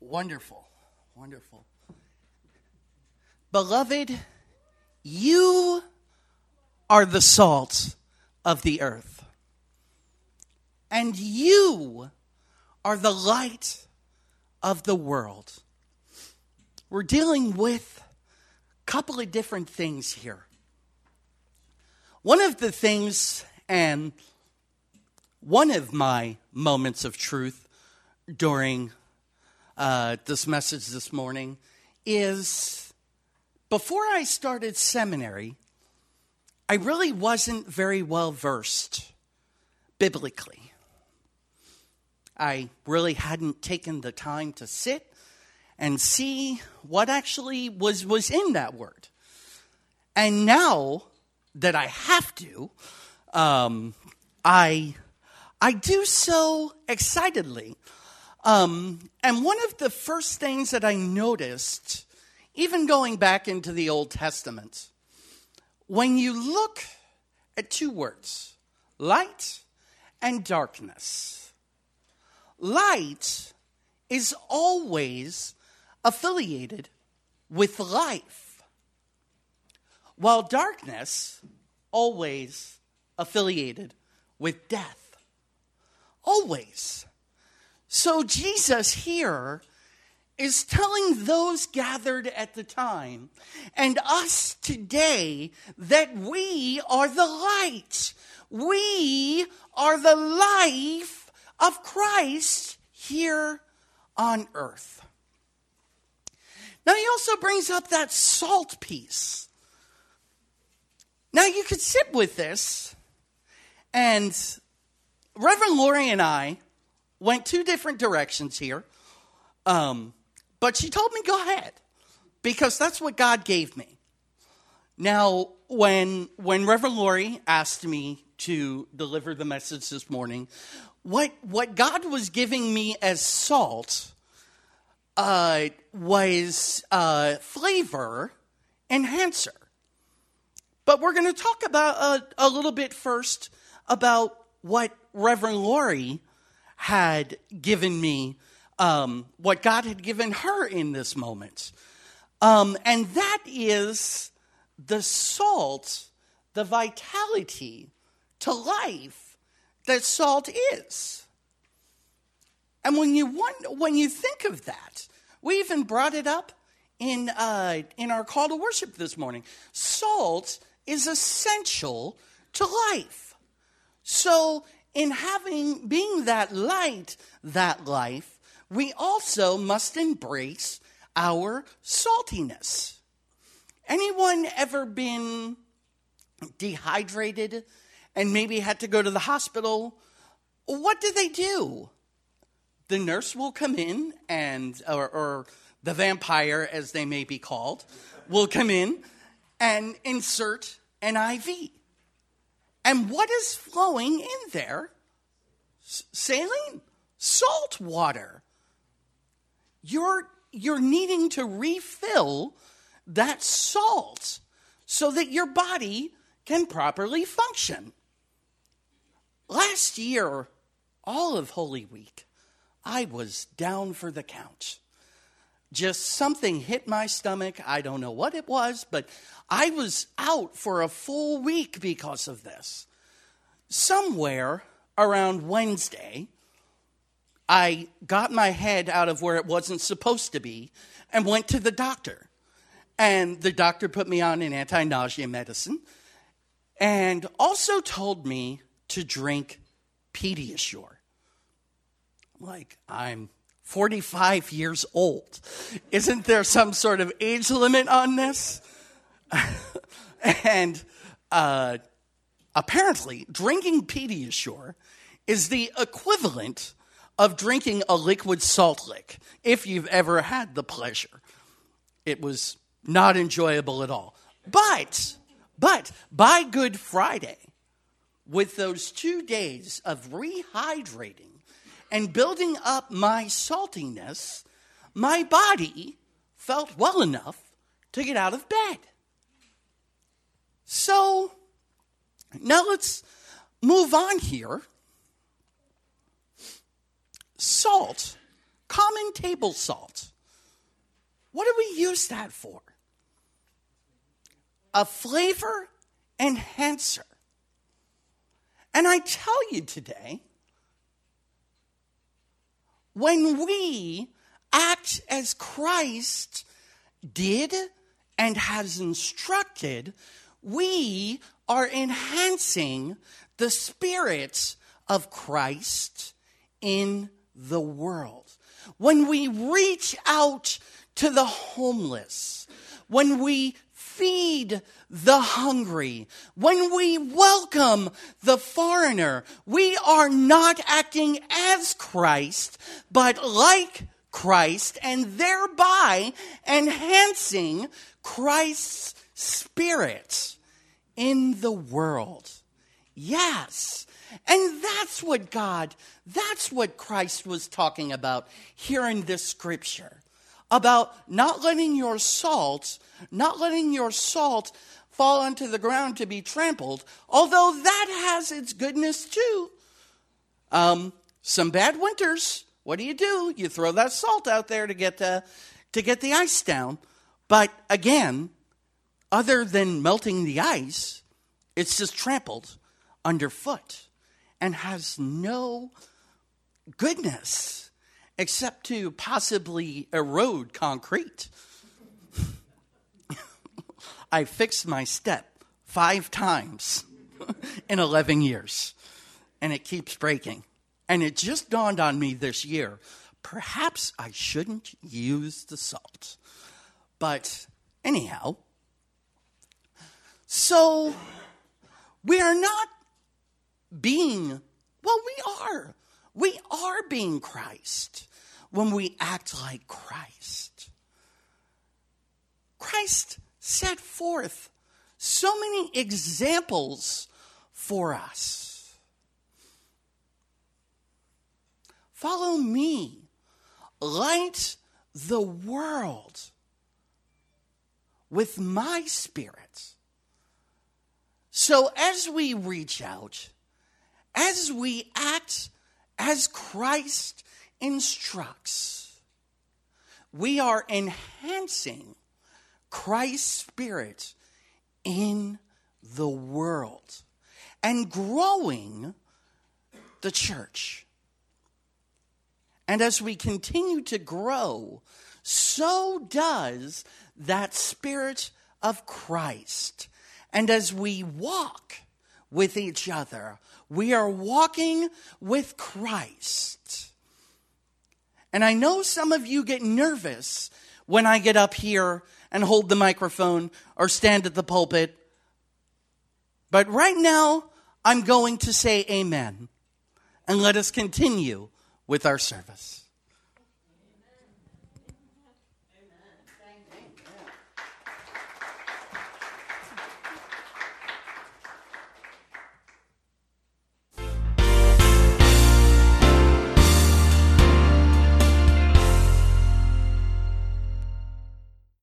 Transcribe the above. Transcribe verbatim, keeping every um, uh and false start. Wonderful, wonderful. Beloved, you are the salt of the earth, and you are the light of the world. We're dealing with a couple of different things here. One of the things, and one of my moments of truth during uh, this message this morning is, before I started seminary, I really wasn't very well versed biblically. I really hadn't taken the time to sit and see what actually was, was in that word. And now that I have to, um, I, I do so excitedly. Um, and one of the first things that I noticed, even going back into the Old Testament, when you look at two words, light and darkness, light is always affiliated with life, while darkness always affiliated with death. Always. So Jesus here is telling those gathered at the time and us today that we are the light. We are the life of Christ here on earth. Now he also brings up that salt piece. Now you could sit with this, and Reverend Lori and I went two different directions here. Um, But she told me, go ahead, because that's what God gave me. Now, when when Reverend Lori asked me to deliver the message this morning, what what God was giving me as salt uh, was uh, flavor enhancer. But we're going to talk about a, a little bit first about what Reverend Lori had given me, Um, what God had given her in this moment. Um, and that is the salt, the vitality to life that salt is. And when you wonder, when you think of that, we even brought it up in uh, in our call to worship this morning. Salt is essential to life. So in having, being that light, that life, we also must embrace our saltiness. Anyone ever been dehydrated and maybe had to go to the hospital? What do they do? The nurse will come in, and or, or the vampire, as they may be called, will come in and insert an I V. And what is flowing in there? Saline? Salt water. You're you're needing to refill that salt so that your body can properly function. Last year, all of Holy Week, I was down for the count. Just something hit my stomach. I don't know what it was, but I was out for a full week because of this. Somewhere around Wednesday, I got my head out of where it wasn't supposed to be and went to the doctor. And the doctor put me on an anti-nausea medicine and also told me to drink Pediasure. Like, I'm forty-five years old. Isn't there some sort of age limit on this? And uh, apparently, drinking Pediasure is the equivalent of drinking a liquid salt lick, if you've ever had the pleasure. It was not enjoyable at all. But, but by Good Friday, with those two days of rehydrating and building up my saltiness, my body felt well enough to get out of bed. So, now let's move on here. Salt common table salt. What do we use that for? A flavor enhancer. And I tell you today, when we act as Christ did and has instructed, we are enhancing the Spirit of Christ in the world. When we reach out to the homeless, when we feed the hungry, when we welcome the foreigner, we are not acting as Christ, but like Christ, and thereby enhancing Christ's spirit in the world. Yes. And that's what God, that's what Christ was talking about here in this scripture. About not letting your salt, not letting your salt fall onto the ground to be trampled, although that has its goodness too. Um, some bad winters, what do you do? You throw that salt out there to get the, to get the ice down. But again, other than melting the ice, it's just trampled underfoot and has no goodness, except to possibly erode concrete. I fixed my step five times in eleven years, and it keeps breaking. And it just dawned on me this year, perhaps I shouldn't use the salt. But anyhow, so we are not being, well, we are. We are being Christ when we act like Christ. Christ set forth so many examples for us. Follow me, light the world with my spirit. So as we reach out, as we act as Christ instructs, we are enhancing Christ's spirit in the world and growing the church. And as we continue to grow, so does that spirit of Christ. And as we walk with each other, we are walking with Christ. And I know some of you get nervous when I get up here and hold the microphone or stand at the pulpit. But right now, I'm going to say amen. And let us continue with our service.